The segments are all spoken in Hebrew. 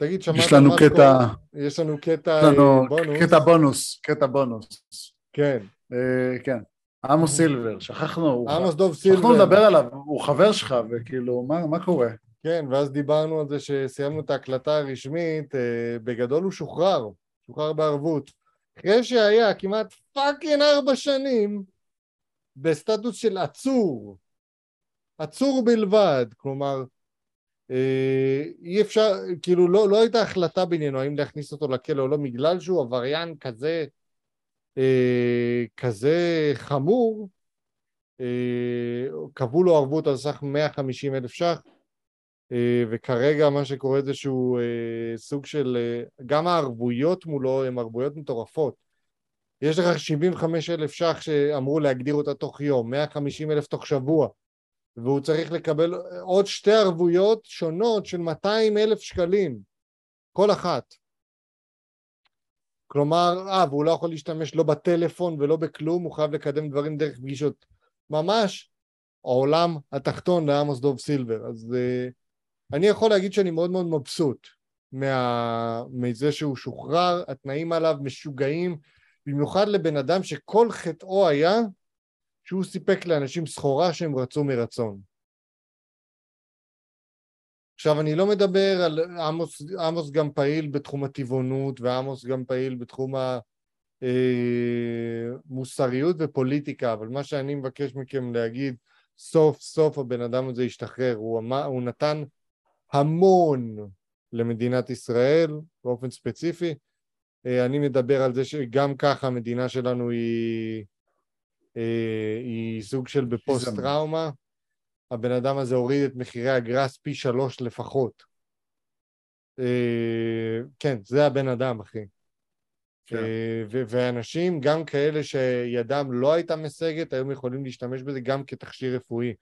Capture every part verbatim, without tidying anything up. תגיד, שמעת יש לנו קטע, יש לנו קטע בונוס. קטע בונוס, קטע בונוס. כן. כן. עמוס סילבר, שכחנו. עמוס דוב סילבר. שכחנו לדבר עליו, הוא חבר שלך, וכאילו, מה קורה? כן, ואז דיברנו על זה שסיימנו את ההקלטה הרשמית, בגדול הוא שוחרר, שוחרר בערבות. אחרי שהיה כמעט פאקינג ארבע שנים, בסטטוס של עצור, עצור בלבד, כלומר, אי אפשר, כאילו לא, לא הייתה החלטה בעניינו, האם להכניס אותו לכלא או לא, בגלל שהוא עבריין כזה, אה, כזה חמור, אה, קבעו לו ערבות על סך מאה וחמישים אלף ש"ח, אה, וכרגע מה שקורה זה שהוא אה, סוג של, אה, גם הערבויות מולו הן ערבויות מטורפות, יש לך שבעים וחמישה אלף ש"ח שאמרו להגדיר אותה תוך יום, מאה וחמישים אלף תוך שבוע, והוא צריך לקבל עוד שתי ערבויות שונות של מאתיים אלף שקלים, כל אחת. כלומר, אה, והוא לא יכול להשתמש לא בטלפון ולא בכלום, הוא חייב לקדם דברים דרך פגישות. ממש, העולם התחתון לעמוס דוב סילבר. אז אה, אני יכול להגיד שאני מאוד מאוד מבסוט מה, מזה שהוא שוחרר, התנאים עליו משוגעים, במיוחד לבן אדם שכל חטאו היה, שהוא סיפק לאנשים סחורה שהם רצו מרצון. עכשיו, אני לא מדבר על עמוס, עמוס גם פעיל בתחום הטבעונות, ועמוס גם פעיל בתחום המוסריות ופוליטיקה, אבל מה שאני מבקש מכם להגיד, סוף סוף הבן אדם הזה ישתחרר, הוא, הוא נתן המון למדינת ישראל, באופן ספציפי, אני מדבר על זה שגם ככה המדינה שלנו היא... היא סוג של בפוסט טראומה, הבן אדם הזה הוריד את מחירי הגרס פי שלוש לפחות. כן, זה הבן אדם, אחי. ואנשים, גם כאלה שידם לא הייתה משגת, היום יכולים להשתמש בזה גם כתכשיר רפואי.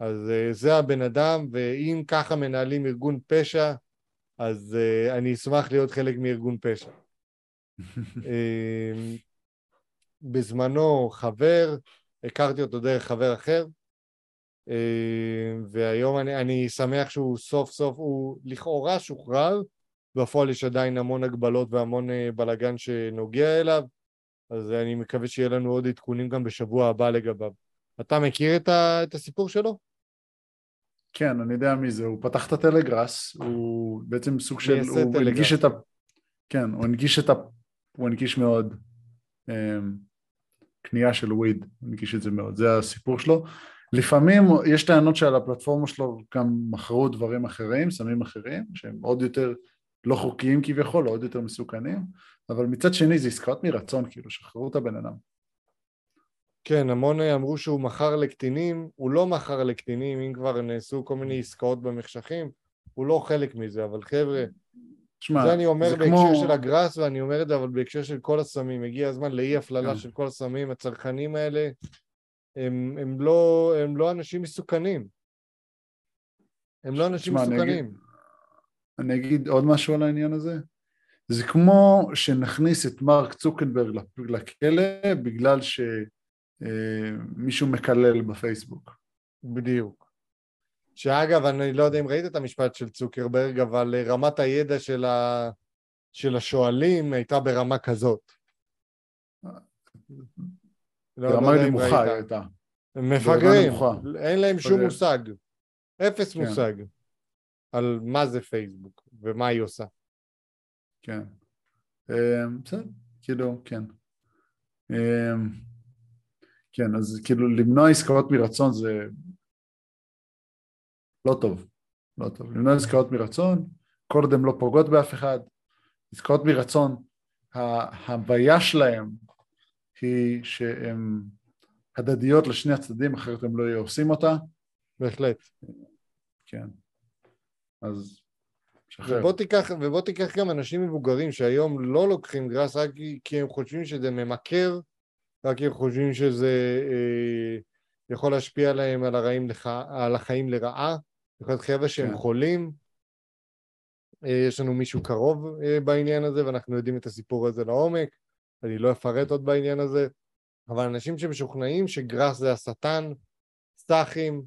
אז זה הבן אדם, ואם ככה מנהלים ארגון פשע, אז אני אשמח להיות חלק מארגון פשע. בזמנו חבר, הכרתי אותו דרך חבר אחר, והיום אני, אני שמח שהוא סוף סוף, הוא לכאורה שוחרר, בפועל יש עדיין המון הגבלות והמון בלגן שנוגע אליו, אז אני מקווה שיהיה לנו עוד עדכונים גם בשבוע הבא לגביו. אתה מכיר את, ה, את הסיפור שלו? כן, אני יודע מי זה, הוא פתח את הטלגראס, הוא בעצם סוג של, הוא הנגיש את ה... כן, הוא הנגיש את ה... הוא הנגיש מאוד... קנייה של וויד, נגיש את זה מאוד, זה הסיפור שלו. לפעמים יש טענות שעל הפלטפורמה שלו גם מכרו דברים אחרים, סמים אחרים, שהם עוד יותר לא חוקיים כביכול, עוד יותר מסוכנים, אבל מצד שני זה עסקאות מרצון, כאילו שחררו את הבן אדם. כן, המון אמרו שהוא מכר לקטינים, הוא לא מכר לקטינים, אם כבר נעשו כל מיני עסקאות במחשכים, הוא לא חלק מזה, אבל חבר'ה, שמה, זה אני אומר זה בהקשר כמו... של הגרס, ואני אומר את זה, אבל בהקשר של כל הסמים, הגיע הזמן לאי הפללה yeah. של כל הסמים, הצרכנים האלה, הם, הם, לא, הם לא אנשים מסוכנים. הם לא אנשים שמה, מסוכנים. אני אגיד, אני אגיד עוד משהו על העניין הזה? זה כמו שנכניס את מרק צוקנברג לכלא, בגלל שמישהו מקלל בפייסבוק. בדיוק. שאגב, אני לא יודע אם ראית את המשפט של צוקרברג, אבל רמת הידע של, ה... של השואלים הייתה ברמה כזאת. ברמה לא נמוכה הייתה. מפגרים, אין להם שום מושג. אפס כן. מושג על מה זה פייסבוק ומה היא עושה. כן. בסדר, כאילו, כן. כן, אז כאילו למנוע עסקאות מרצון זה... לא טוב, לא טוב. למנוע עסקאות מרצון, קורדם לא פוגעות באף אחד. עסקאות מרצון, הבעיה שלהם היא שהן הדדיות לשני הצדדים, אחרת הם לא עושים אותה. בהחלט. כן. אז שחרר. ובוא תיקח, ובוא תיקח גם אנשים מבוגרים שהיום לא לוקחים גרס רק כי הם חושבים שזה ממכר, רק כי הם חושבים שזה אה, יכול להשפיע עליהם על, הרעים לח... על החיים לרעה. יכול להיות חייבה שהם yeah. חולים, יש לנו מישהו קרוב בעניין הזה, ואנחנו יודעים את הסיפור הזה לעומק, אני לא אפרט עוד בעניין הזה, אבל אנשים שמשוכנעים שגרס זה השטן, סטחים,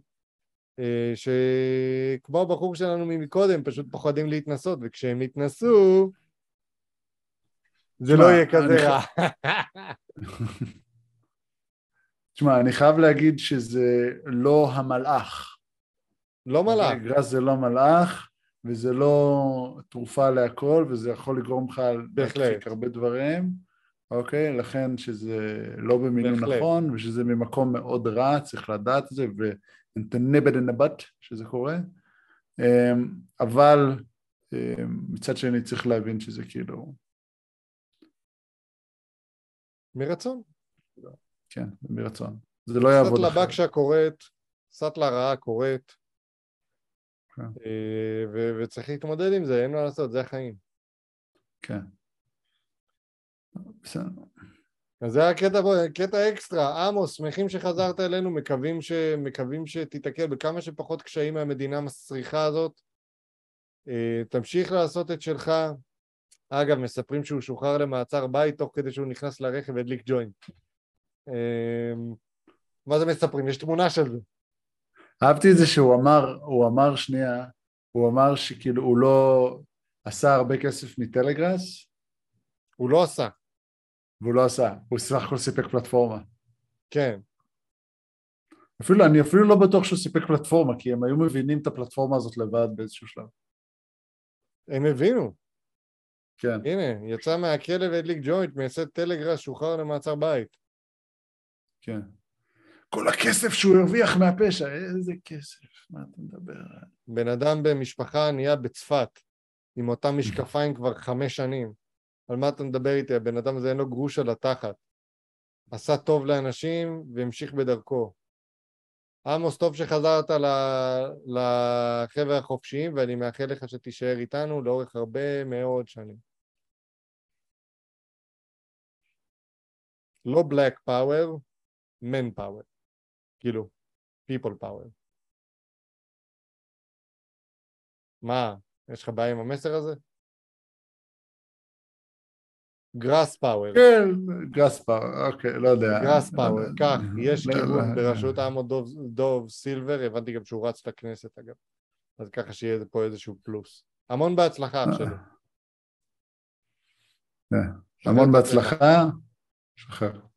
שכמו הבחור שלנו ממקודם, פשוט פוחדים להתנסות, וכשהם יתנסו, זה לא יהיה כזה רע. תשמע, אני חייב להגיד שזה לא המלאך. לא מלאך. הגרס זה לא מלאך, וזה לא תרופה להכל, וזה יכול לגרום לך להחליק הרבה דברים. אוקיי, לכן שזה לא במינון נכון, ושזה ממקום מאוד רע, צריך לדעת את זה, ונתנבד הנבט, שזה קורה, אבל מצד שני צריך להבין שזה כאילו... מרצון. כן, מרצון. זה לא יעבוד לך. סת לבקשה קורית, סת לרעה קורית, וצריך להתמודד עם זה, אין מה לעשות, זה החיים. כן. אז זה הקטע, קטע אקסטרה. עמוס, שמחים שחזרת אלינו, מקווים ש, מקווים שתתקל בכמה שפחות קשיים מהמדינה מסריחה הזאת. תמשיך לעשות את שלך. אגב, מספרים שהוא שוחרר למעצר בית תוך כדי שהוא נכנס לרכב והדליק ג'וינט. מה זה מספרים? יש תמונה של זה. אהבתי את זה שהוא אמר, הוא אמר שנייה, הוא אמר שכאילו הוא לא עשה הרבה כסף מטלגראס, הוא לא עשה. והוא לא עשה, הוא סך הכל סיפק פלטפורמה. כן. אפילו, אני אפילו לא בטוח שהוא סיפק פלטפורמה, כי הם היו מבינים את הפלטפורמה הזאת לבד באיזשהו שלב. הם הבינו. כן. הנה, יצא מהכלא והדליק ג'וינט, מייסד טלגראס, שוחרר למעצר בית. כן. כל הכסף שהוא הרוויח מהפשע, איזה כסף, מה אתה מדבר? בן אדם במשפחה ענייה בצפת, עם אותם משקפיים כבר חמש שנים. על מה אתה מדבר איתי? הבן אדם הזה אין לו גרוש על התחת. עשה טוב לאנשים והמשיך בדרכו. עמוס, טוב שחזרת לחבר החופשיים, ואני מאחל לך שתישאר איתנו לאורך הרבה מאוד שנים. לא black power, men power. כאילו, people power. מה? יש לך בעיה עם המסר הזה? גראס פאוור. כן, גראס פאוור, אוקיי, לא יודע. גראס פאוור, כך, יש כיוון בראשות עמוס דוב סילבר, הבנתי גם שהוא רץ לכנסת אגב, אז ככה שיהיה פה איזשהו פלוס. המון בהצלחה אח שלי. המון בהצלחה, שחרר.